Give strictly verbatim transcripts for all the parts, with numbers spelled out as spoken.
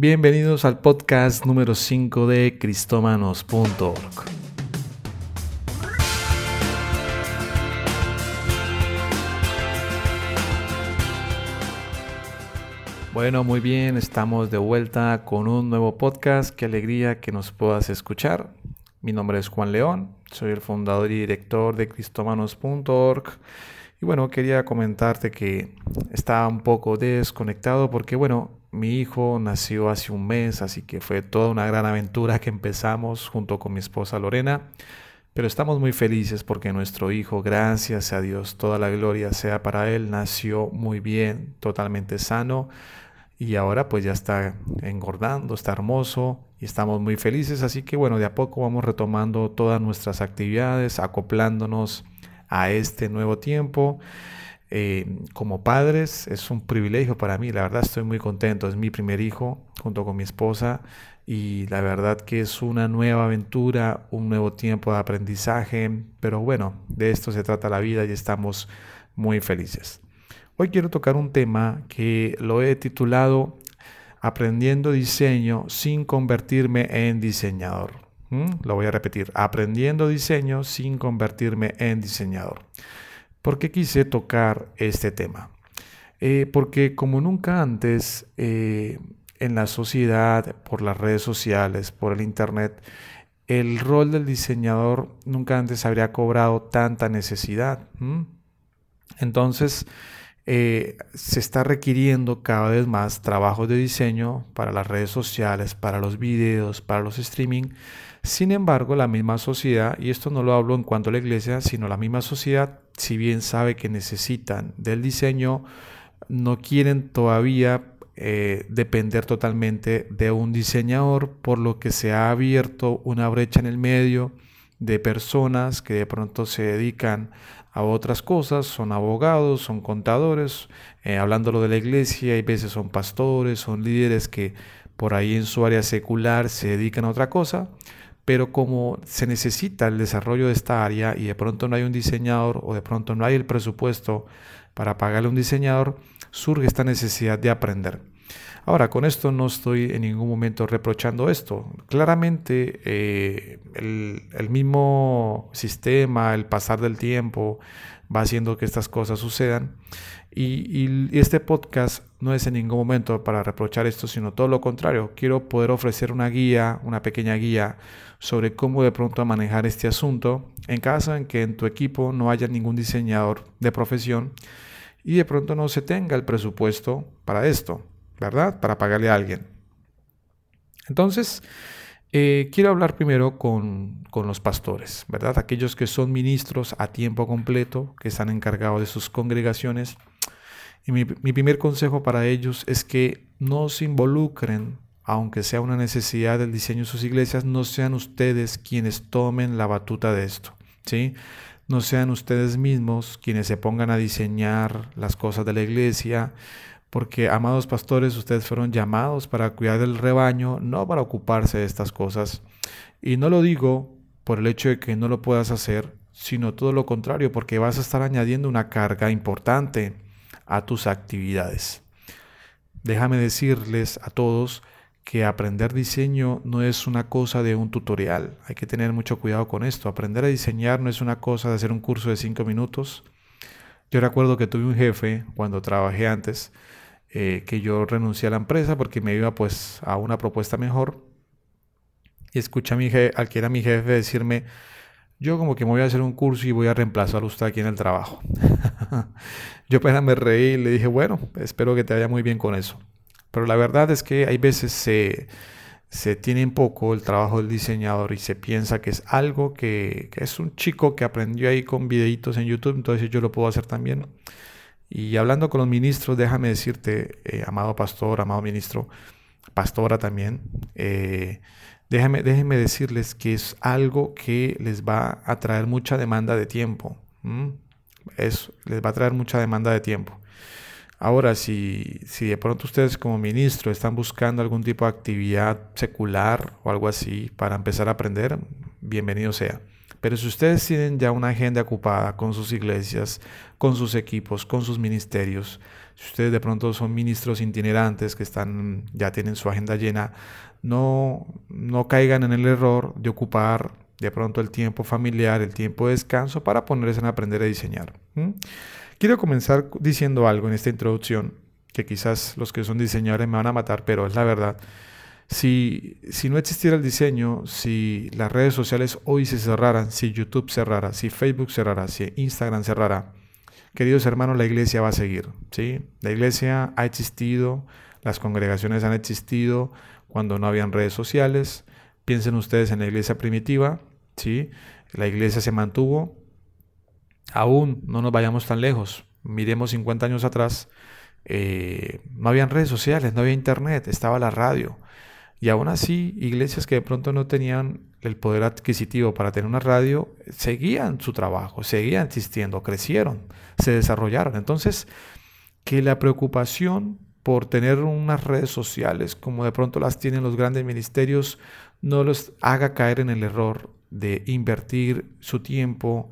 Bienvenidos al podcast número cinco de Cristómanos punto org. Bueno, muy bien, estamos de vuelta con un nuevo podcast. Qué alegría que nos puedas escuchar. Mi nombre es Juan León, soy el fundador y director de Cristómanos punto org. Y bueno, quería comentarte que estaba un poco desconectado porque, bueno, mi hijo nació hace un mes, así que fue toda una gran aventura que empezamos junto con mi esposa Lorena. Pero estamos muy felices porque nuestro hijo, gracias a Dios, toda la gloria sea para él, nació muy bien, totalmente sano. Y ahora pues ya está engordando, está hermoso y estamos muy felices. Así que bueno, de a poco vamos retomando todas nuestras actividades, acoplándonos a este nuevo tiempo. Eh, como padres es un privilegio para mí, la verdad estoy muy contento, es mi primer hijo junto con mi esposa y la verdad que es una nueva aventura, un nuevo tiempo de aprendizaje, pero bueno, de esto se trata la vida y estamos muy felices. Hoy quiero tocar un tema que lo he titulado Aprendiendo diseño sin convertirme en diseñador. ¿Mm? Lo voy a repetir, aprendiendo diseño sin convertirme en diseñador. ¿Por qué quise tocar este tema? Eh, porque como nunca antes eh, en la sociedad, por las redes sociales, por el internet, el rol del diseñador nunca antes habría cobrado tanta necesidad. ¿Mm? Entonces eh, se está requiriendo cada vez más trabajos de diseño para las redes sociales, para los videos, para los streaming. Sin embargo, la misma sociedad, y esto no lo hablo en cuanto a la iglesia, sino la misma sociedad, si bien sabe que necesitan del diseño, no quieren todavía eh, depender totalmente de un diseñador, por lo que se ha abierto una brecha en el medio de personas que de pronto se dedican a otras cosas, son abogados, son contadores, eh, hablándolo de la iglesia, hay veces son pastores, son líderes que por ahí en su área secular se dedican a otra cosa, pero como se necesita el desarrollo de esta área y de pronto no hay un diseñador o de pronto no hay el presupuesto para pagarle a un diseñador, surge esta necesidad de aprender. Ahora, con esto no estoy en ningún momento reprochando esto. Claramente eh, el, el mismo sistema, el pasar del tiempo va haciendo que estas cosas sucedan y, y, y este podcast no es en ningún momento para reprochar esto, sino todo lo contrario. Quiero poder ofrecer una guía, una pequeña guía sobre cómo de pronto manejar este asunto en caso en que en tu equipo no haya ningún diseñador de profesión y de pronto no se tenga el presupuesto para esto, ¿verdad? Para pagarle a alguien. Entonces, eh, quiero hablar primero con, con los pastores, ¿verdad? Aquellos que son ministros a tiempo completo, que están encargados de sus congregaciones. Y mi, mi primer consejo para ellos es que no se involucren, aunque sea una necesidad del diseño de sus iglesias, no sean ustedes quienes tomen la batuta de esto, ¿sí? No sean ustedes mismos quienes se pongan a diseñar las cosas de la iglesia, porque, amados pastores, ustedes fueron llamados para cuidar del rebaño, no para ocuparse de estas cosas. Y no lo digo por el hecho de que no lo puedas hacer, sino todo lo contrario, porque vas a estar añadiendo una carga importante a tus actividades. Déjame decirles a todos que aprender diseño no es una cosa de un tutorial. Hay que tener mucho cuidado con esto. Aprender a diseñar no es una cosa de hacer un curso de cinco minutos. Yo recuerdo que tuve un jefe cuando trabajé antes, eh, que yo renuncié a la empresa porque me iba pues a una propuesta mejor. Y escuché a mi je- al que era mi jefe decirme, yo como que me voy a hacer un curso y voy a reemplazar a usted aquí en el trabajo. Yo apenas me reí y le dije, bueno, espero que te vaya muy bien con eso. Pero la verdad es que hay veces se, se tiene en poco el trabajo del diseñador y se piensa que es algo que, que es un chico que aprendió ahí con videitos en YouTube, entonces yo lo puedo hacer también. Y hablando con los ministros, déjame decirte, eh, amado pastor, amado ministro, pastora también, eh, déjame, déjenme decirles que es algo que les va a traer mucha demanda de tiempo. ¿Mm? Es, les va a traer mucha demanda de tiempo. Ahora, si, si de pronto ustedes como ministro están buscando algún tipo de actividad secular o algo así para empezar a aprender, bienvenido sea. Pero si ustedes tienen ya una agenda ocupada con sus iglesias, con sus equipos, con sus ministerios, si ustedes de pronto son ministros itinerantes que están, ya tienen su agenda llena, no, no caigan en el error de ocupar de pronto el tiempo familiar, el tiempo de descanso para ponerse en aprender a diseñar. ¿Mm? Quiero comenzar diciendo algo en esta introducción que quizás los que son diseñadores me van a matar, pero es la verdad. Si, si no existiera el diseño, si las redes sociales hoy se cerraran, si YouTube cerrara, si Facebook cerrara, si Instagram cerrara, queridos hermanos, la iglesia va a seguir, ¿sí? La iglesia ha existido, las congregaciones han existido cuando no habían redes sociales. Piensen ustedes en la iglesia primitiva, ¿sí? La iglesia se mantuvo. Aún no nos vayamos tan lejos, miremos cincuenta años atrás, eh, no habían redes sociales, no había internet, estaba la radio. Y aún así, iglesias que de pronto no tenían el poder adquisitivo para tener una radio, seguían su trabajo, seguían existiendo, crecieron, se desarrollaron. Entonces, que la preocupación por tener unas redes sociales, como de pronto las tienen los grandes ministerios, no los haga caer en el error de invertir su tiempo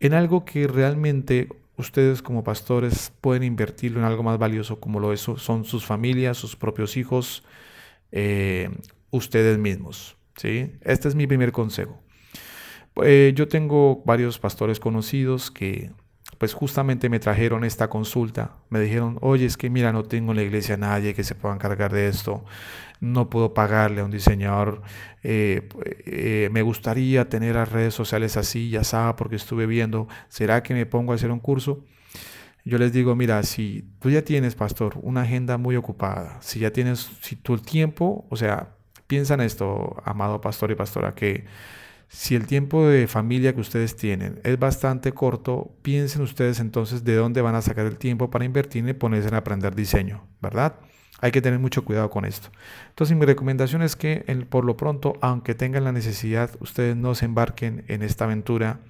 en algo que realmente ustedes como pastores pueden invertirlo en algo más valioso, como lo son sus familias, sus propios hijos, Eh, ustedes mismos, ¿sí? Este es mi primer consejo. Eh, yo tengo varios pastores conocidos que pues justamente me trajeron esta consulta. Me dijeron, oye, es que mira, no tengo en la iglesia nadie que se pueda encargar de esto. No puedo pagarle a un diseñador. Eh, eh, me gustaría tener las redes sociales así, ya sabe, porque estuve viendo. ¿Será que me pongo a hacer un curso? Yo les digo, mira, si tú ya tienes, pastor, una agenda muy ocupada, si ya tienes, si tú el tiempo, o sea, piensa en esto, amado pastor y pastora, que si el tiempo de familia que ustedes tienen es bastante corto, piensen ustedes entonces de dónde van a sacar el tiempo para invertir y ponerse en aprender diseño, ¿verdad? Hay que tener mucho cuidado con esto. Entonces, mi recomendación es que el, por lo pronto, aunque tengan la necesidad, ustedes no se embarquen en esta aventura,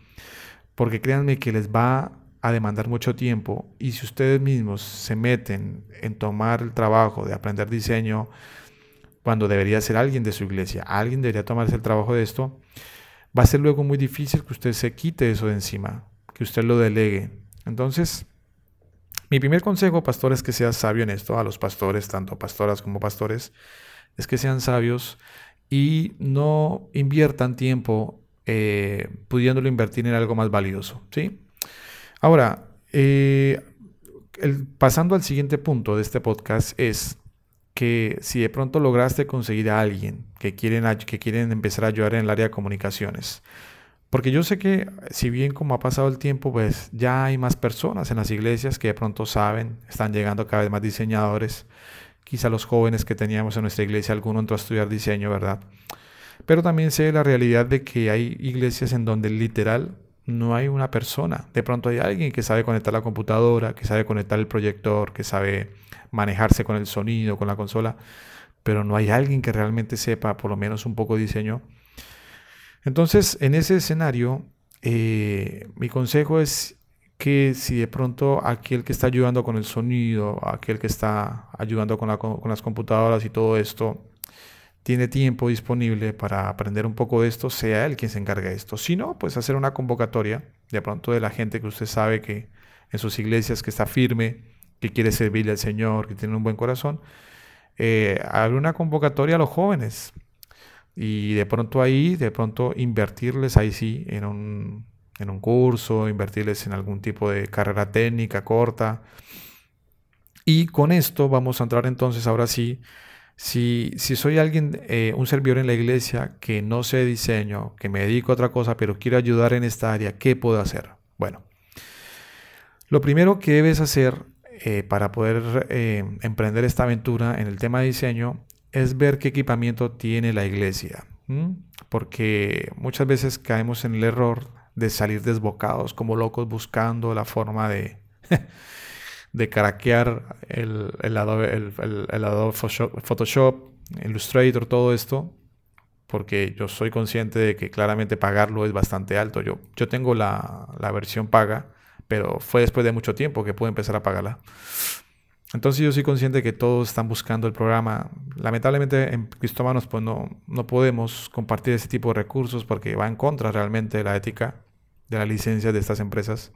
porque créanme que les va a demandar mucho tiempo, y si ustedes mismos se meten en tomar el trabajo de aprender diseño cuando debería ser alguien de su iglesia, alguien debería tomarse el trabajo de esto, va a ser luego muy difícil que usted se quite eso de encima, que usted lo delegue. Entonces, mi primer consejo, pastor, es que seas sabio en esto, a los pastores, tanto pastoras como pastores, es que sean sabios y no inviertan tiempo eh, pudiéndolo invertir en algo más valioso, ¿sí? Ahora, eh, el, pasando al siguiente punto de este podcast, es que si de pronto lograste conseguir a alguien que quieren, que quieren empezar a ayudar en el área de comunicaciones, porque yo sé que si bien como ha pasado el tiempo, pues ya hay más personas en las iglesias que de pronto saben, están llegando cada vez más diseñadores, quizá los jóvenes que teníamos en nuestra iglesia, alguno entró a estudiar diseño, ¿verdad? Pero también sé la realidad de que hay iglesias en donde literal no hay una persona. De pronto hay alguien que sabe conectar la computadora, que sabe conectar el proyector, que sabe manejarse con el sonido, con la consola, pero no hay alguien que realmente sepa por lo menos un poco de diseño. Entonces, en ese escenario, eh, mi consejo es que si de pronto aquel que está ayudando con el sonido, aquel que está ayudando con, la, con las computadoras y todo esto, tiene tiempo disponible para aprender un poco de esto, sea él quien se encargue de esto. Si no, pues hacer una convocatoria de pronto de la gente que usted sabe que en sus iglesias que está firme, que quiere servirle al Señor, que tiene un buen corazón. Eh, hacer una convocatoria a los jóvenes y de pronto ahí, de pronto invertirles ahí sí en un, en un curso, invertirles en algún tipo de carrera técnica corta. Y con esto vamos a entrar entonces ahora sí. Si, si soy alguien, eh, un servidor en la iglesia que no sé diseño, que me dedico a otra cosa, pero quiero ayudar en esta área, ¿qué puedo hacer? Bueno, lo primero que debes hacer eh, para poder eh, emprender esta aventura en el tema de diseño es ver qué equipamiento tiene la iglesia, ¿m? Porque muchas veces caemos en el error de salir desbocados como locos buscando la forma de de craquear el, el, Adobe, el, el, el Adobe Photoshop, Illustrator, todo esto, porque yo soy consciente de que claramente pagarlo es bastante alto. Yo, yo tengo la, la versión paga, pero fue después de mucho tiempo que pude empezar a pagarla. Entonces yo soy consciente que todos están buscando el programa. Lamentablemente en Cristómanos pues no, no podemos compartir ese tipo de recursos porque va en contra realmente de la ética de la licencia de estas empresas.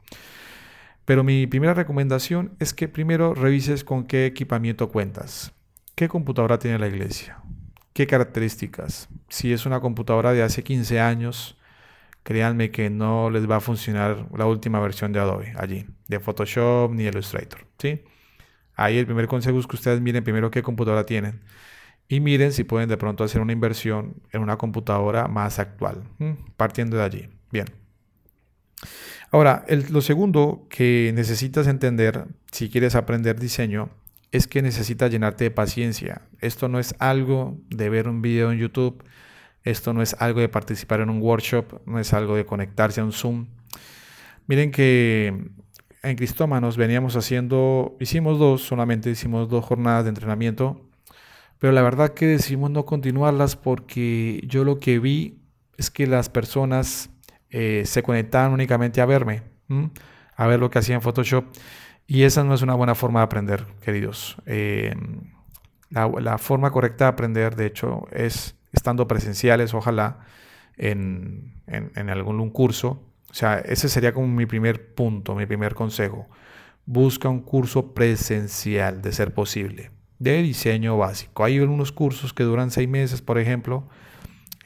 Pero mi primera recomendación es que primero revises con qué equipamiento cuentas. ¿Qué computadora tiene la iglesia? ¿Qué características? Si es una computadora de hace quince años, créanme que no les va a funcionar la última versión de Adobe allí, de Photoshop ni Illustrator, ¿sí? Ahí el primer consejo es que ustedes miren primero qué computadora tienen y miren si pueden de pronto hacer una inversión en una computadora más actual, ¿sí? Partiendo de allí. Bien. Ahora, el, lo segundo que necesitas entender si quieres aprender diseño es que necesitas llenarte de paciencia. Esto no es algo de ver un video en YouTube, esto no es algo de participar en un workshop, no es algo de conectarse a un Zoom. Miren que en Cristómanos veníamos haciendo, hicimos dos, solamente hicimos dos jornadas de entrenamiento, pero la verdad que decidimos no continuarlas porque yo lo que vi es que las personas eh, se conectaban únicamente a verme, ¿m? a ver lo que hacía en Photoshop, y esa no es una buena forma de aprender, queridos. Eh, la, la forma correcta de aprender, de hecho, es estando presenciales, ojalá, en, en, en algún curso. O sea, ese sería como mi primer punto, mi primer consejo. Busca un curso presencial, de ser posible, de diseño básico. Hay algunos cursos que duran seis meses, por ejemplo,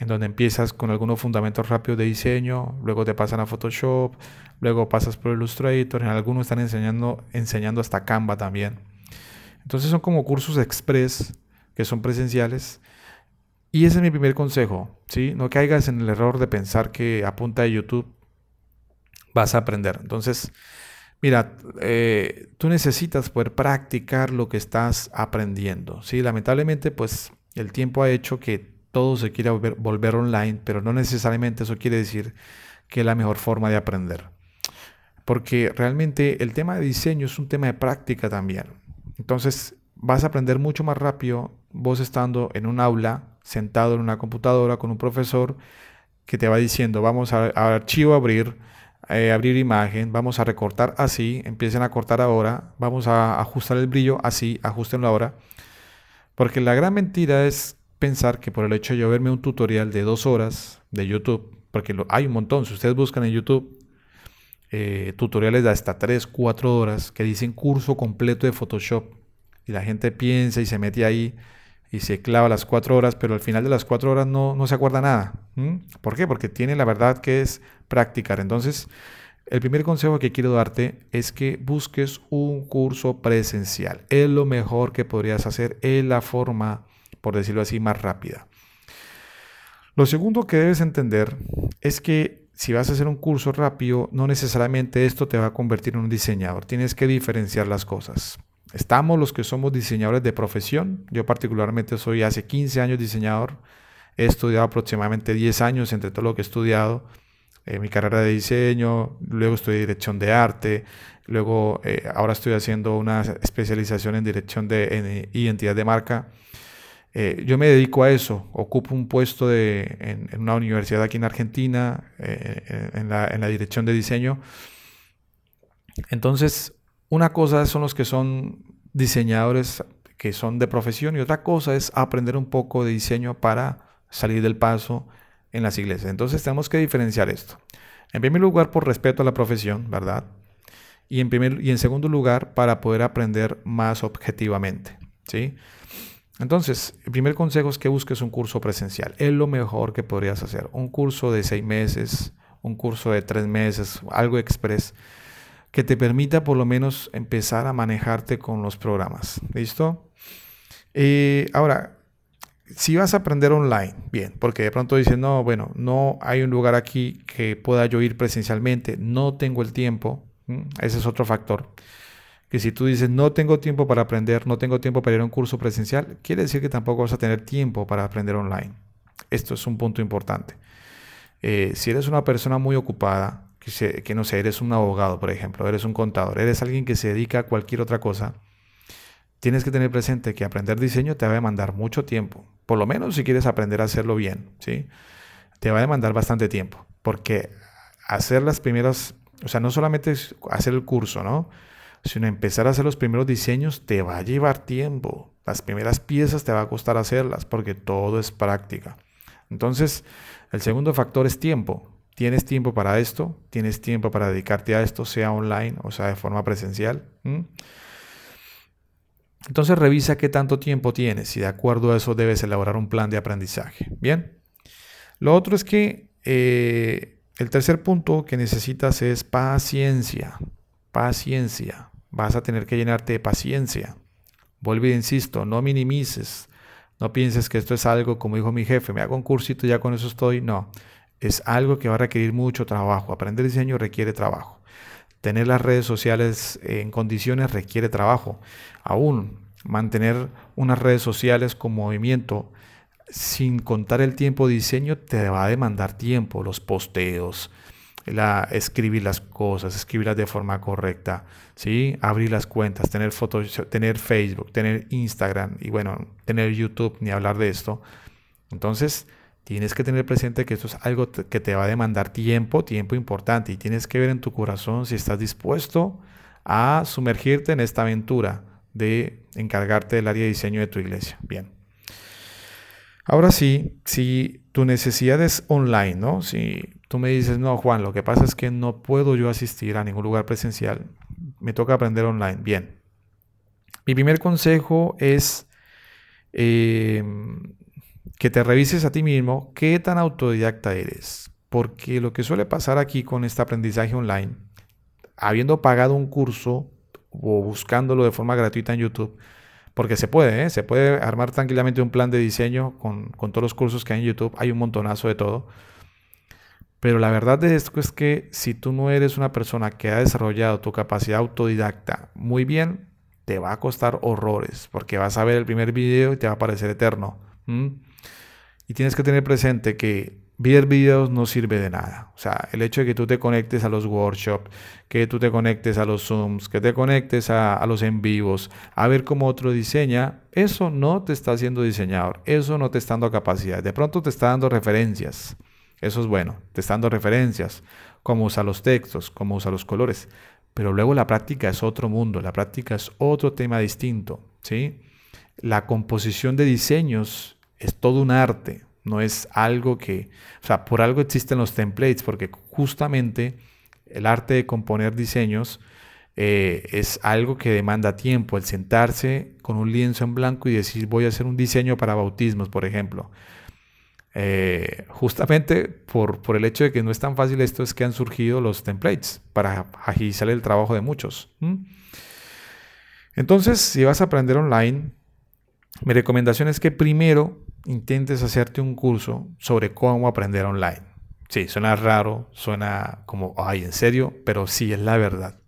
en donde empiezas con algunos fundamentos rápidos de diseño, luego te pasan a Photoshop, luego pasas por Illustrator, en algunos están enseñando, enseñando hasta Canva también. Entonces son como cursos express que son presenciales. Y ese es mi primer consejo, ¿sí? No caigas en el error de pensar que a punta de YouTube vas a aprender. Entonces, mira, eh, tú necesitas poder practicar lo que estás aprendiendo, ¿sí? Lamentablemente, pues, el tiempo ha hecho que todo se quiera volver, volver online, pero no necesariamente eso quiere decir que es la mejor forma de aprender. Porque realmente el tema de diseño es un tema de práctica también. Entonces, vas a aprender mucho más rápido vos estando en un aula, sentado en una computadora con un profesor que te va diciendo, vamos a, a archivo abrir, Eh, abrir imagen, vamos a recortar así, empiecen a cortar ahora, vamos a ajustar el brillo así, ajustenlo ahora, porque la gran mentira es pensar que por el hecho de yo verme un tutorial de dos horas de YouTube, porque lo, hay un montón, si ustedes buscan en YouTube eh, tutoriales de hasta tres, cuatro horas que dicen curso completo de Photoshop, y la gente piensa y se mete ahí y se clava las cuatro horas, pero al final de las cuatro horas no, no se acuerda nada. ¿Mm? ¿Por qué? Porque tiene la verdad que es practicar. Entonces, el primer consejo que quiero darte es que busques un curso presencial. Es lo mejor que podrías hacer, es la forma, por decirlo así, más rápida. Lo segundo que debes entender es que si vas a hacer un curso rápido, no necesariamente esto te va a convertir en un diseñador. Tienes que diferenciar las cosas. Estamos los que somos diseñadores de profesión. Yo particularmente soy hace quince años diseñador. He estudiado aproximadamente diez años entre todo lo que he estudiado. Eh, mi carrera de diseño, luego estudié dirección de arte, luego eh, ahora estoy haciendo una especialización en dirección de en identidad de marca. Eh, yo me dedico a eso. Ocupo un puesto de, en, en una universidad aquí en Argentina, eh, en, la, en la dirección de diseño. Entonces, una cosa son los que son diseñadores que son de profesión y otra cosa es aprender un poco de diseño para salir del paso en las iglesias. Entonces tenemos que diferenciar esto. En primer lugar, por respeto a la profesión, ¿verdad? Y en, primer, y en segundo lugar, para poder aprender más objetivamente, ¿sí? Entonces, el primer consejo es que busques un curso presencial. Es lo mejor que podrías hacer. Un curso de seis meses, un curso de tres meses, algo express, que te permita por lo menos empezar a manejarte con los programas. ¿Listo? Eh, ahora, si vas a aprender online, bien, porque de pronto dices, no, bueno, no hay un lugar aquí que pueda yo ir presencialmente, no tengo el tiempo. ¿Mm? Ese es otro factor. Que si tú dices, no tengo tiempo para aprender, no tengo tiempo para ir a un curso presencial, quiere decir que tampoco vas a tener tiempo para aprender online. Esto es un punto importante. Eh, si eres una persona muy ocupada, que no sé, eres un abogado, por ejemplo, eres un contador, eres alguien que se dedica a cualquier otra cosa, tienes que tener presente que aprender diseño te va a demandar mucho tiempo, por lo menos si quieres aprender a hacerlo bien, ¿sí? Te va a demandar bastante tiempo, porque hacer las primeras, o sea, no solamente hacer el curso, ¿no? sino empezar a hacer los primeros diseños te va a llevar tiempo. Las primeras piezas te va a costar hacerlas porque todo es práctica. Entonces, el segundo factor es tiempo. ¿Tienes tiempo para esto? ¿Tienes tiempo para dedicarte a esto, sea online o sea de forma presencial? ¿Mm? Entonces revisa qué tanto tiempo tienes y de acuerdo a eso debes elaborar un plan de aprendizaje. Bien. Lo otro es que eh, el tercer punto que necesitas es paciencia. Paciencia. Vas a tener que llenarte de paciencia. Vuelvo y insisto, no minimices. No pienses que esto es algo como dijo mi jefe, me hago un cursito y ya con eso estoy. No, es algo que va a requerir mucho trabajo. Aprender diseño requiere trabajo. Tener las redes sociales en condiciones requiere trabajo. Aún mantener unas redes sociales con movimiento sin contar el tiempo de diseño te va a demandar tiempo. Los posteos, la, escribir las cosas, escribirlas de forma correcta, ¿sí? Abrir las cuentas, tener Photoshop, tener Facebook, tener Instagram y bueno, tener YouTube, ni hablar de esto. Entonces tienes que tener presente que esto es algo que te va a demandar tiempo, tiempo importante, y tienes que ver en tu corazón si estás dispuesto a sumergirte en esta aventura de encargarte del área de diseño de tu iglesia. Bien. Ahora sí, si tu necesidad es online, ¿no? Si tú me dices, no, Juan, lo que pasa es que no puedo yo asistir a ningún lugar presencial, me toca aprender online. Bien. Mi primer consejo es eh, que te revises a ti mismo qué tan autodidacta eres. Porque lo que suele pasar aquí con este aprendizaje online, habiendo pagado un curso o buscándolo de forma gratuita en YouTube, porque se puede, ¿eh? Se puede armar tranquilamente un plan de diseño con, con todos los cursos que hay en YouTube. Hay un montonazo de todo. Pero la verdad de esto es que si tú no eres una persona que ha desarrollado tu capacidad autodidacta muy bien, te va a costar horrores. Porque vas a ver el primer video y te va a parecer eterno. ¿Mm? Y tienes que tener presente que ver videos no sirve de nada. O sea, el hecho de que tú te conectes a los workshops, que tú te conectes a los Zooms, que te conectes a, a los en vivos, a ver cómo otro diseña, eso no te está haciendo diseñador, eso no te está dando capacidad. De pronto te está dando referencias, eso es bueno, te está dando referencias, cómo usa los textos, cómo usa los colores. Pero luego la práctica es otro mundo, la práctica es otro tema distinto, ¿sí? La composición de diseños es todo un arte. No es algo que... O sea, por algo existen los templates, porque justamente el arte de componer diseños eh, es algo que demanda tiempo. El sentarse con un lienzo en blanco y decir voy a hacer un diseño para bautismos, por ejemplo. Eh, justamente por, por el hecho de que no es tan fácil esto es que han surgido los templates para agilizar el trabajo de muchos. ¿Mm? Entonces, si vas a aprender online, mi recomendación es que primero intentes hacerte un curso sobre cómo aprender online. Sí, suena raro, suena como, ay, ¿en serio? Pero sí, es la verdad.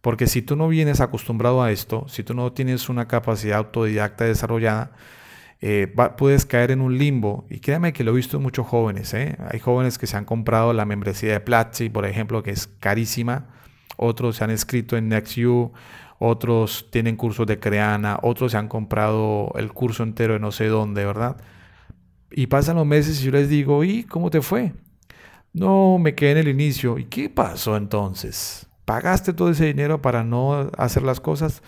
Porque si tú no vienes acostumbrado a esto, si tú no tienes una capacidad autodidacta desarrollada, eh, va, puedes caer en un limbo. Y créame que lo he visto en muchos jóvenes, ¿eh? Hay jóvenes que se han comprado la membresía de Platzi, por ejemplo, que es carísima. Otros se han inscrito en NextU. Otros tienen cursos de Creana, otros se han comprado el curso entero de no sé dónde, ¿verdad? Y pasan los meses y yo les digo, ¿y cómo te fue? No, me quedé en el inicio. ¿Y qué pasó entonces? ¿Pagaste todo ese dinero para no hacer las cosas?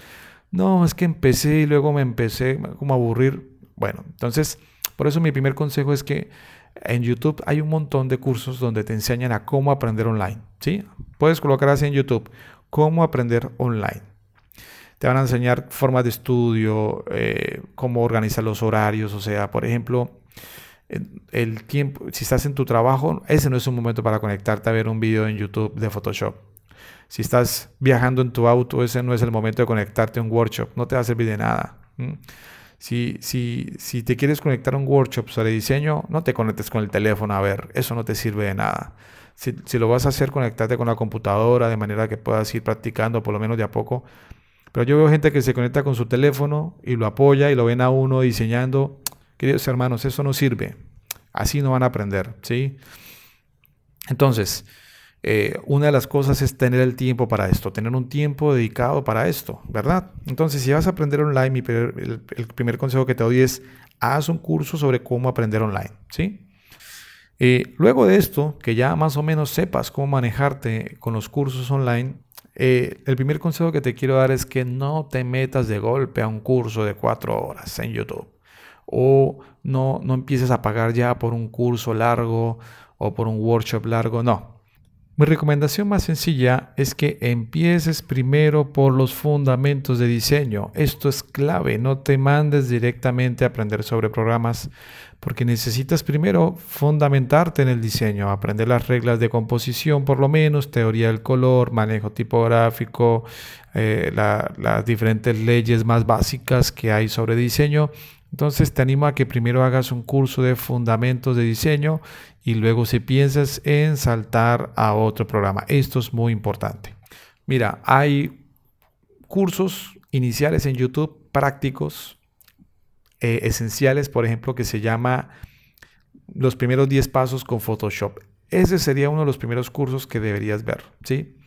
No, es que empecé y luego me empecé como a aburrir. Bueno, entonces, por eso mi primer consejo es que en YouTube hay un montón de cursos donde te enseñan a cómo aprender online, ¿sí? Puedes colocar así en YouTube, cómo aprender online. Te van a enseñar formas de estudio, eh, cómo organizar los horarios. O sea, por ejemplo, el tiempo, si estás en tu trabajo, ese no es un momento para conectarte a ver un video en YouTube de Photoshop. Si estás viajando en tu auto, ese no es el momento de conectarte a un workshop. No te va a servir de nada. ¿Mm? Si, si, si te quieres conectar a un workshop sobre diseño, no te conectes con el teléfono a ver. Eso no te sirve de nada. Si, si lo vas a hacer, conectarte con la computadora de manera que puedas ir practicando por lo menos de a poco. Pero yo veo gente que se conecta con su teléfono y lo apoya y lo ven a uno diseñando. Queridos hermanos, eso no sirve. Así no van a aprender, ¿sí? Entonces, eh, una de las cosas es tener el tiempo para esto, tener un tiempo dedicado para esto, ¿verdad? Entonces, si vas a aprender online, mi primer, el, el primer consejo que te doy es haz un curso sobre cómo aprender online, ¿sí? Eh, luego de esto, que ya más o menos sepas cómo manejarte con los cursos online, Eh, el primer consejo que te quiero dar es que no te metas de golpe a un curso de cuatro horas en YouTube. O no, no empieces a pagar ya por un curso largo o por un workshop largo, no. Mi recomendación más sencilla es que empieces primero por los fundamentos de diseño. Esto es clave, no te mandes directamente a aprender sobre programas porque necesitas primero fundamentarte en el diseño, aprender las reglas de composición por lo menos, teoría del color, manejo tipográfico, eh, la, las diferentes leyes más básicas que hay sobre diseño. Entonces te animo a que primero hagas un curso de fundamentos de diseño y luego si piensas en saltar a otro programa. Esto es muy importante. Mira, hay cursos iniciales en YouTube prácticos, eh, esenciales, por ejemplo, que se llama Los primeros diez pasos con Photoshop. Ese sería uno de los primeros cursos que deberías ver, ¿sí?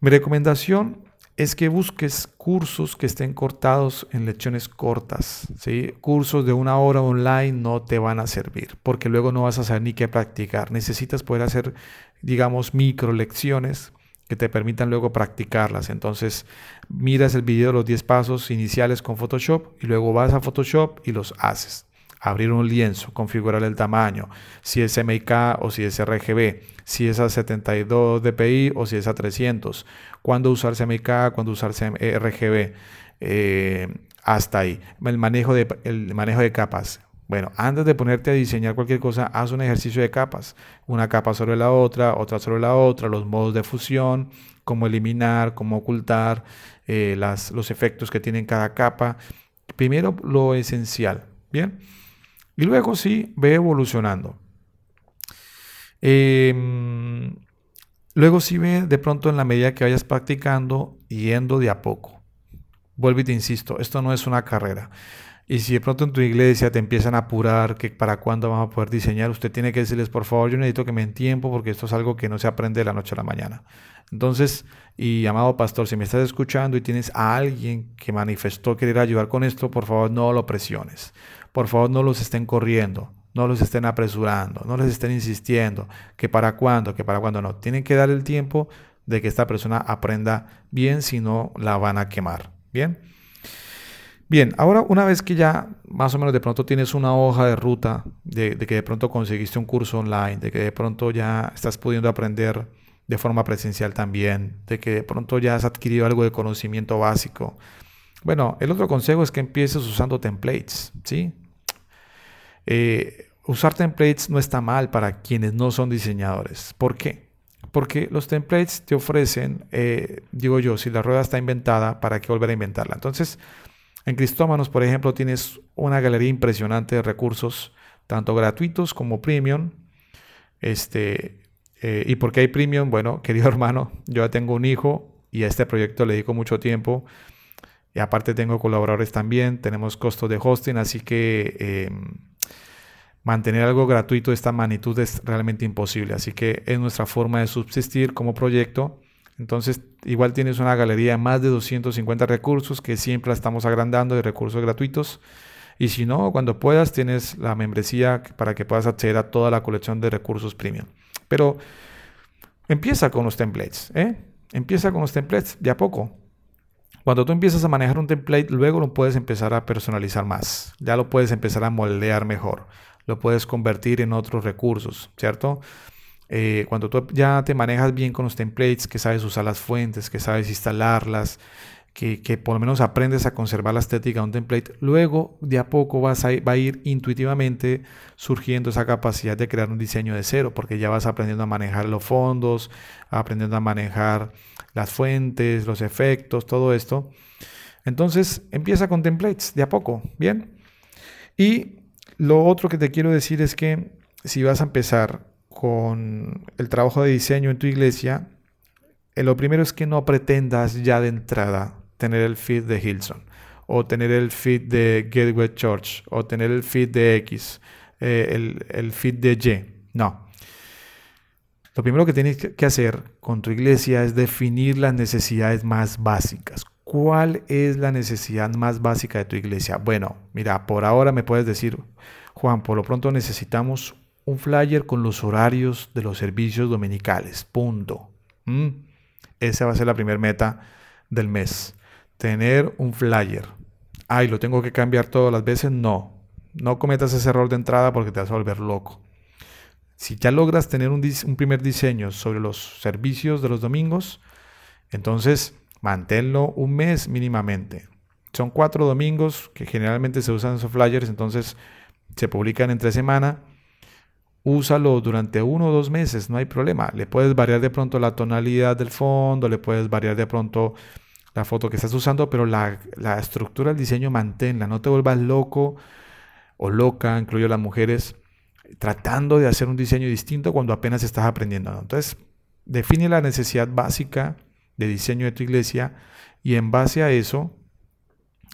Mi recomendación es que busques cursos que estén cortados en lecciones cortas, ¿sí? Cursos de una hora online no te van a servir porque luego no vas a saber ni qué practicar. Necesitas poder hacer, digamos, micro lecciones que te permitan luego practicarlas. Entonces, miras el video de los diez pasos iniciales con Photoshop y luego vas a Photoshop y los haces. Abrir un lienzo, configurar el tamaño, si es C M Y K o si es R G B, si es a setenta y dos D P I o si es a trescientos, cuándo usar C M Y K, cuándo usar R G B, eh, hasta ahí. El manejo de, el manejo de capas. Bueno, antes de ponerte a diseñar cualquier cosa, haz un ejercicio de capas. Una capa sobre la otra, otra sobre la otra, los modos de fusión, cómo eliminar, cómo ocultar, eh, las, los efectos que tienen cada capa. Primero lo esencial, ¿bien? Y luego sí, ve evolucionando. Eh, luego sí ve de pronto en la medida que vayas practicando, yendo de a poco. Vuelvo y te insisto, esto no es una carrera. Y si de pronto en tu iglesia te empiezan a apurar que para cuándo vamos a poder diseñar, usted tiene que decirles, por favor, yo necesito que me den tiempo porque esto es algo que no se aprende de la noche a la mañana. Entonces, y amado pastor, si me estás escuchando y tienes a alguien que manifestó querer ayudar con esto, por favor no lo presiones. Por favor no los estén corriendo, no los estén apresurando, no les estén insistiendo que para cuándo, que para cuándo no. Tienen que dar el tiempo de que esta persona aprenda bien, si no la van a quemar. Bien. Bien, ahora una vez que ya más o menos de pronto tienes una hoja de ruta, de, de que de pronto conseguiste un curso online, de que de pronto ya estás pudiendo aprender de forma presencial también, de que de pronto ya has adquirido algo de conocimiento básico. Bueno, el otro consejo es que empieces usando templates, ¿sí? Eh, usar templates no está mal para quienes no son diseñadores. ¿Por qué? Porque los templates te ofrecen, eh, digo yo, si la rueda está inventada, ¿para qué volver a inventarla? Entonces, en Cristómanos, por ejemplo, tienes una galería impresionante de recursos, tanto gratuitos como premium. Este, eh, ¿Y por qué hay premium? Bueno, querido hermano, yo ya tengo un hijo y a este proyecto le dedico mucho tiempo. Y aparte tengo colaboradores también, tenemos costos de hosting, así que eh, mantener algo gratuito de esta magnitud es realmente imposible. Así que es nuestra forma de subsistir como proyecto. Entonces, igual tienes una galería de más de doscientos cincuenta recursos que siempre la estamos agrandando de recursos gratuitos. Y si no, cuando puedas, tienes la membresía para que puedas acceder a toda la colección de recursos premium. Pero empieza con los templates, ¿eh? Empieza con los templates de a poco. Cuando tú empiezas a manejar un template, luego lo puedes empezar a personalizar más. Ya lo puedes empezar a moldear mejor. Lo puedes convertir en otros recursos, ¿cierto? Eh, cuando tú ya te manejas bien con los templates, que sabes usar las fuentes, que sabes instalarlas, que, que por lo menos aprendes a conservar la estética de un template, luego de a poco vas a, va a ir intuitivamente surgiendo esa capacidad de crear un diseño de cero, porque ya vas aprendiendo a manejar los fondos, aprendiendo a manejar las fuentes, los efectos, todo esto. Entonces empieza con templates de a poco, ¿bien? Y lo otro que te quiero decir es que si vas a empezar con el trabajo de diseño en tu iglesia, eh, lo primero es que no pretendas ya de entrada tener el feed de Hillsong o tener el feed de Gateway Church o tener el feed de X, eh, el, el feed de Y. No. Lo primero que tienes que hacer con tu iglesia es definir las necesidades más básicas. ¿Cuál es la necesidad más básica de tu iglesia? Bueno, mira, por ahora me puedes decir, Juan, por lo pronto necesitamos un flyer con los horarios de los servicios dominicales, punto. ¿Mm? Esa va a ser la primera meta del mes. Tener un flyer. Ay, ¿lo tengo que cambiar todas las veces? No. No cometas ese error de entrada porque te vas a volver loco. Si ya logras tener un, un primer diseño sobre los servicios de los domingos, entonces manténlo un mes mínimamente. Son cuatro domingos que generalmente se usan esos flyers, entonces se publican entre semana. Úsalo durante uno o dos meses, no hay problema. Le puedes variar de pronto la tonalidad del fondo, le puedes variar de pronto la foto que estás usando, pero la, la estructura del diseño manténla. No te vuelvas loco o loca, incluyo las mujeres, tratando de hacer un diseño distinto cuando apenas estás aprendiendo, ¿no? Entonces, define la necesidad básica de diseño de tu iglesia y en base a eso,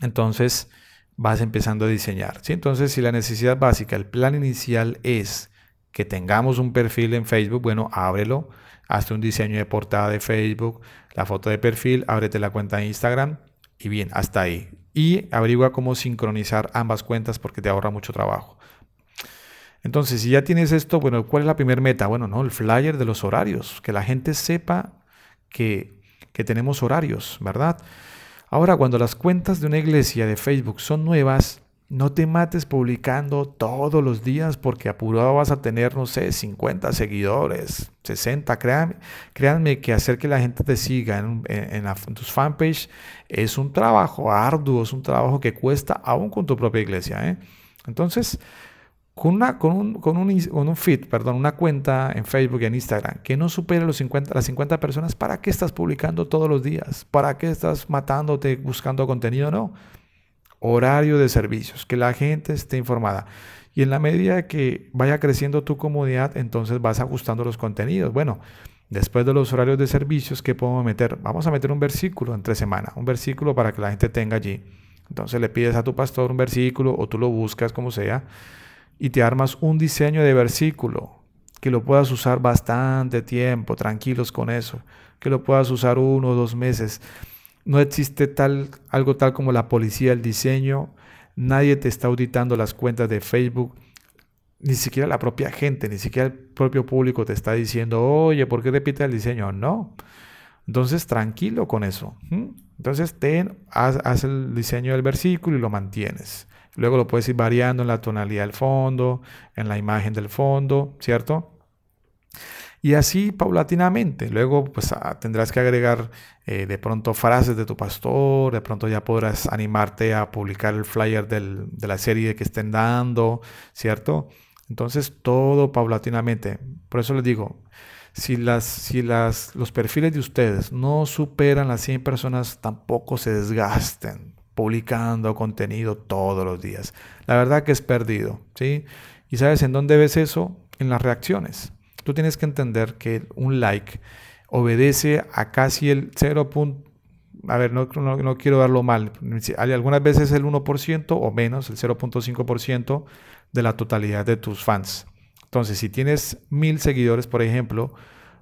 entonces vas empezando a diseñar, ¿sí? Entonces, si la necesidad básica, el plan inicial es que tengamos un perfil en Facebook, bueno, ábrelo, hazte un diseño de portada de Facebook, la foto de perfil, ábrete la cuenta de Instagram y bien, hasta ahí. Y averigua cómo sincronizar ambas cuentas porque te ahorra mucho trabajo. Entonces, si ya tienes esto, bueno, ¿cuál es la primera meta? Bueno, no, el flyer de los horarios, que la gente sepa que, que tenemos horarios, ¿verdad? Ahora, cuando las cuentas de una iglesia de Facebook son nuevas, no te mates publicando todos los días porque apurado vas a tener, no sé, cincuenta seguidores, sesenta. Créanme, créanme que hacer que la gente te siga en, en, la, en tus fanpage es un trabajo arduo, es un trabajo que cuesta aún con tu propia iglesia, ¿eh? Entonces, Con, una, con, un, con, un, con un feed, perdón, una cuenta en Facebook y en Instagram que no supere los cincuenta, las cincuenta personas, ¿para qué estás publicando todos los días? ¿Para qué estás matándote buscando contenido? No. Horario de servicios, que la gente esté informada. Y en la medida que vaya creciendo tu comunidad, entonces vas ajustando los contenidos. Bueno, después de los horarios de servicios, ¿qué podemos meter? Vamos a meter un versículo entre semana, un versículo para que la gente tenga allí. Entonces le pides a tu pastor un versículo o tú lo buscas, como sea, y te armas un diseño de versículo que lo puedas usar bastante tiempo, tranquilos con eso, que lo puedas usar uno o dos meses. No existe tal, algo tal como la policía del diseño, nadie te está auditando las cuentas de Facebook, ni siquiera la propia gente, ni siquiera el propio público te está diciendo, oye, ¿por qué repites el diseño? No, entonces tranquilo con eso. ¿Mm? Entonces ten, haz, haz el diseño del versículo y lo mantienes. Luego lo puedes ir variando en la tonalidad del fondo, en la imagen del fondo, ¿cierto? Y así paulatinamente. Luego pues, tendrás que agregar eh, de pronto frases de tu pastor, de pronto ya podrás animarte a publicar el flyer del, de la serie que estén dando, ¿cierto? Entonces todo paulatinamente. Por eso les digo, si, las, si las, los perfiles de ustedes no superan las cien personas, tampoco se desgasten publicando contenido todos los días. La verdad que es perdido, ¿sí? ¿Y sabes en dónde ves eso? En las reacciones. Tú tienes que entender que un like obedece a casi el cero. A ver, no, no, no quiero darlo mal. Algunas veces el uno por ciento o menos, el cero punto cinco por ciento de la totalidad de tus fans. Entonces, si tienes mil seguidores, por ejemplo,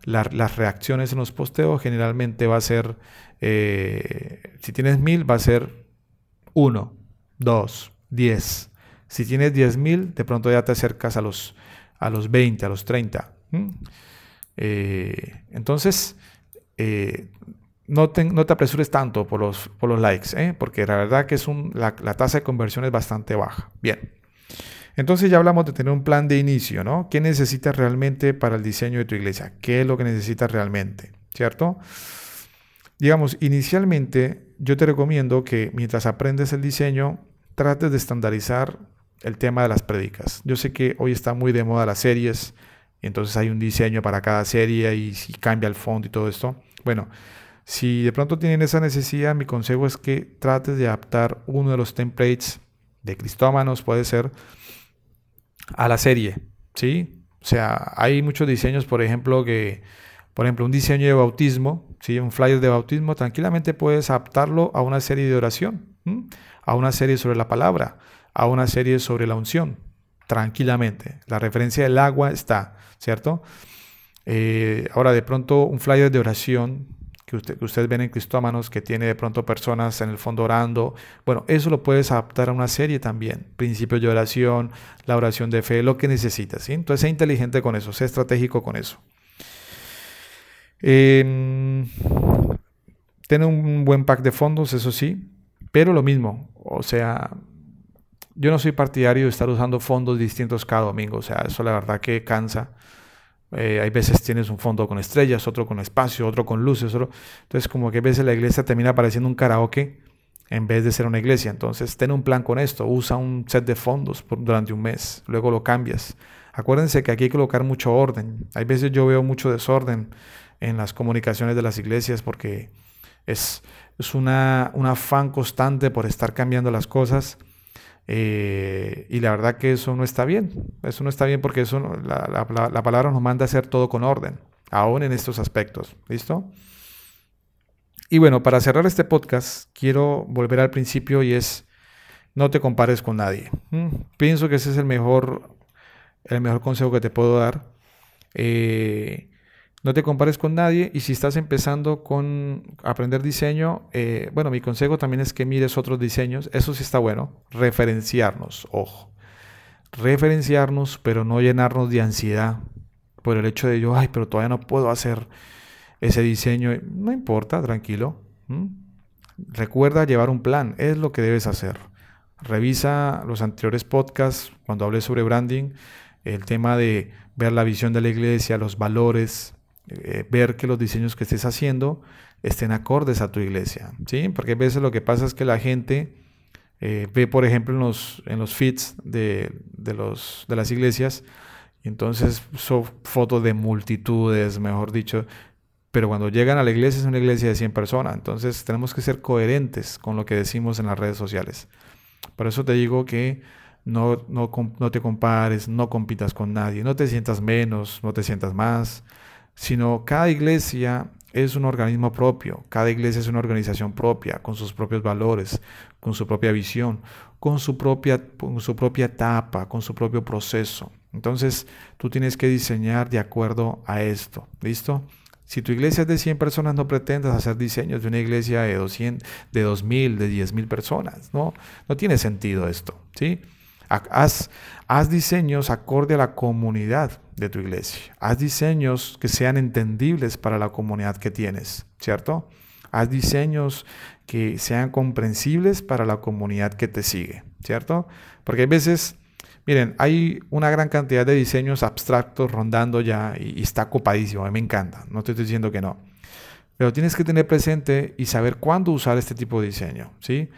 La, las reacciones en los posteos generalmente va a ser, eh, si tienes mil va a ser uno, dos, diez. Si tienes diez mil, de pronto ya te acercas a los, a los veinte, a los treinta. ¿Mm? Eh, entonces, eh, no, te, no te apresures tanto por los, por los likes, ¿eh? Porque la verdad que es un, la, la tasa de conversión es bastante baja. Bien. Entonces ya hablamos de tener un plan de inicio, ¿no? ¿Qué necesitas realmente para el diseño de tu iglesia? ¿Qué es lo que necesitas realmente? ¿Cierto? Digamos, inicialmente yo te recomiendo que mientras aprendes el diseño, trates de estandarizar el tema de las prédicas. Yo sé que hoy está muy de moda las series, y entonces hay un diseño para cada serie y, y cambia el fondo y todo esto. Bueno, si de pronto tienen esa necesidad, mi consejo es que trates de adaptar uno de los templates de Cristómanos, puede ser, a la serie, ¿sí? O sea, hay muchos diseños, por ejemplo, que, por ejemplo, un diseño de bautismo, ¿sí? Un flyer de bautismo, tranquilamente puedes adaptarlo a una serie de oración, ¿sí? A una serie sobre la palabra, a una serie sobre la unción, tranquilamente. La referencia del agua está, ¿cierto? Eh, ahora, de pronto, un flyer de oración que, usted, que ustedes ven en Cristómanos, que tiene de pronto personas en el fondo orando. Bueno, eso lo puedes adaptar a una serie también. Principios de oración, la oración de fe, lo que necesitas, ¿sí? Entonces, sé inteligente con eso, sé estratégico con eso. Eh, Tener un buen pack de fondos, eso sí, pero lo mismo, o sea, yo no soy partidario de estar usando fondos distintos cada domingo, o sea, eso la verdad que cansa. Eh, hay veces tienes un fondo con estrellas, otro con espacio, otro con luces, otro... entonces como que a veces la iglesia termina pareciendo un karaoke en vez de ser una iglesia. Entonces ten un plan con esto, usa un set de fondos por, durante un mes, luego lo cambias. Acuérdense que aquí hay que colocar mucho orden. Hay veces yo veo mucho desorden en las comunicaciones de las iglesias porque es, es una, un afán constante por estar cambiando las cosas. Eh, y la verdad que eso no está bien, eso no está bien porque eso no, la, la, la palabra nos manda a hacer todo con orden, aún en estos aspectos, ¿listo? Y bueno, para cerrar este podcast quiero volver al principio y es no te compares con nadie. ¿Mm? Pienso que ese es el mejor, el mejor consejo que te puedo dar. Eh, no te compares con nadie, y si estás empezando con aprender diseño, eh, bueno, mi consejo también es que mires otros diseños. Eso sí está bueno, referenciarnos, ojo, referenciarnos, pero no llenarnos de ansiedad por el hecho de yo, ay, pero todavía no puedo hacer ese diseño. No importa, tranquilo. ¿Mm? Recuerda llevar un plan, es lo que debes hacer. Revisa los anteriores podcasts cuando hablé sobre branding, el tema de ver la visión de la iglesia, los valores. Eh, ver que los diseños que estés haciendo estén acordes a tu iglesia, ¿sí? Porque a veces lo que pasa es que la gente eh, ve, por ejemplo, en los, en los feeds de, de, los, de las iglesias, y entonces son fotos de multitudes, mejor dicho, pero cuando llegan a la iglesia es una iglesia de cien personas. Entonces tenemos que ser coherentes con lo que decimos en las redes sociales. Por eso te digo que no, no, no te compares, no compitas con nadie, no te sientas menos, no te sientas más, sino cada iglesia es un organismo propio, cada iglesia es una organización propia, con sus propios valores, con su propia visión, con su propia, con su propia etapa, con su propio proceso. Entonces tú tienes que diseñar de acuerdo a esto, ¿listo? Si tu iglesia es de cien personas, no pretendas hacer diseños de una iglesia de doscientas, de dos mil, de diez mil personas, ¿no? No tiene sentido esto, ¿sí? Haz, haz diseños acorde a la comunidad de tu iglesia. Haz diseños que sean entendibles para la comunidad que tienes, ¿cierto? Haz diseños que sean comprensibles para la comunidad que te sigue, ¿cierto? Porque hay veces, miren, hay una gran cantidad de diseños abstractos rondando ya y, y está copadísimo. A mí me encanta, no te estoy diciendo que no. Pero tienes que tener presente y saber cuándo usar este tipo de diseño, ¿sí?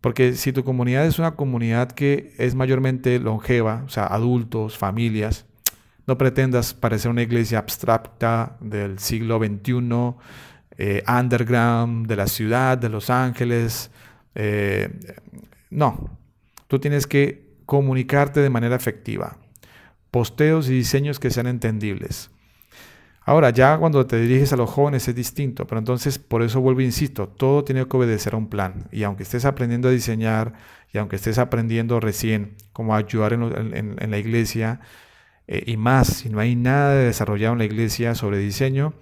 Porque si tu comunidad es una comunidad que es mayormente longeva, o sea, adultos, familias, no pretendas parecer una iglesia abstracta del siglo veintiuno, eh, underground, de la ciudad, de Los Ángeles. Eh, no, tú tienes que comunicarte de manera efectiva. Posteos y diseños que sean entendibles. Ahora, ya cuando te diriges a los jóvenes es distinto, pero entonces por eso vuelvo e insisto, todo tiene que obedecer a un plan. Y aunque estés aprendiendo a diseñar y aunque estés aprendiendo recién cómo ayudar en, lo, en, en la iglesia eh, y más, si no hay nada de desarrollado en la iglesia sobre diseño,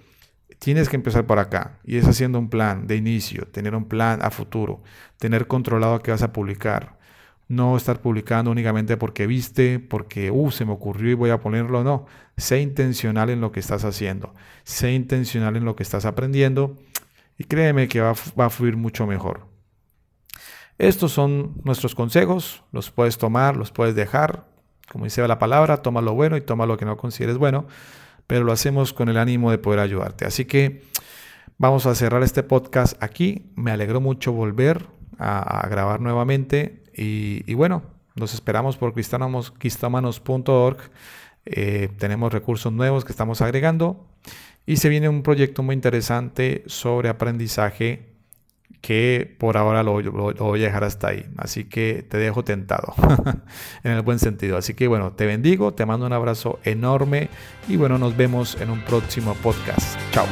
tienes que empezar por acá. Y es haciendo un plan de inicio, tener un plan a futuro, tener controlado qué vas a publicar. No estar publicando únicamente porque viste, porque uh, se me ocurrió y voy a ponerlo. No, sé intencional en lo que estás haciendo, sé intencional en lo que estás aprendiendo y créeme que va, va a fluir mucho mejor. Estos son nuestros consejos, los puedes tomar, los puedes dejar. Como dice la palabra, toma lo bueno y toma lo que no consideres bueno, pero lo hacemos con el ánimo de poder ayudarte. Así que vamos a cerrar este podcast aquí. Me alegró mucho volver a, a grabar nuevamente. Y, y bueno, nos esperamos por Cristómanos punto org. Eh, tenemos recursos nuevos que estamos agregando y se viene un proyecto muy interesante sobre aprendizaje que por ahora lo, lo, lo voy a dejar hasta ahí. Así que te dejo tentado en el buen sentido. Así que bueno, te bendigo, te mando un abrazo enorme y bueno, nos vemos en un próximo podcast. Chao.